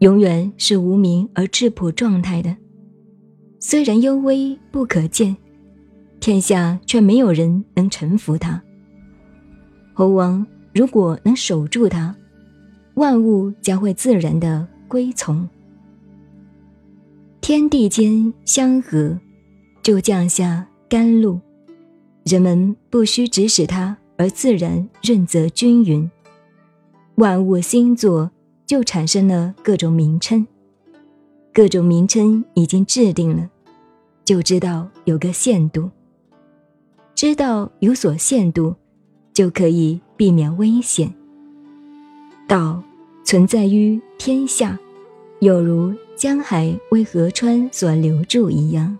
永远是无名而质朴状态的。虽然幽微不可见，天下却没有人能臣服它。侯王如果能守住它，万物将会自然地归从。天地间相合，就降下甘露，人们不需指使它而自然润泽均匀。万物星座就产生了各种名称，各种名称已经制定了，就知道有个限度，知道有所限度，就可以避免危险。道存在于天下，有如江海为河川所留住一样。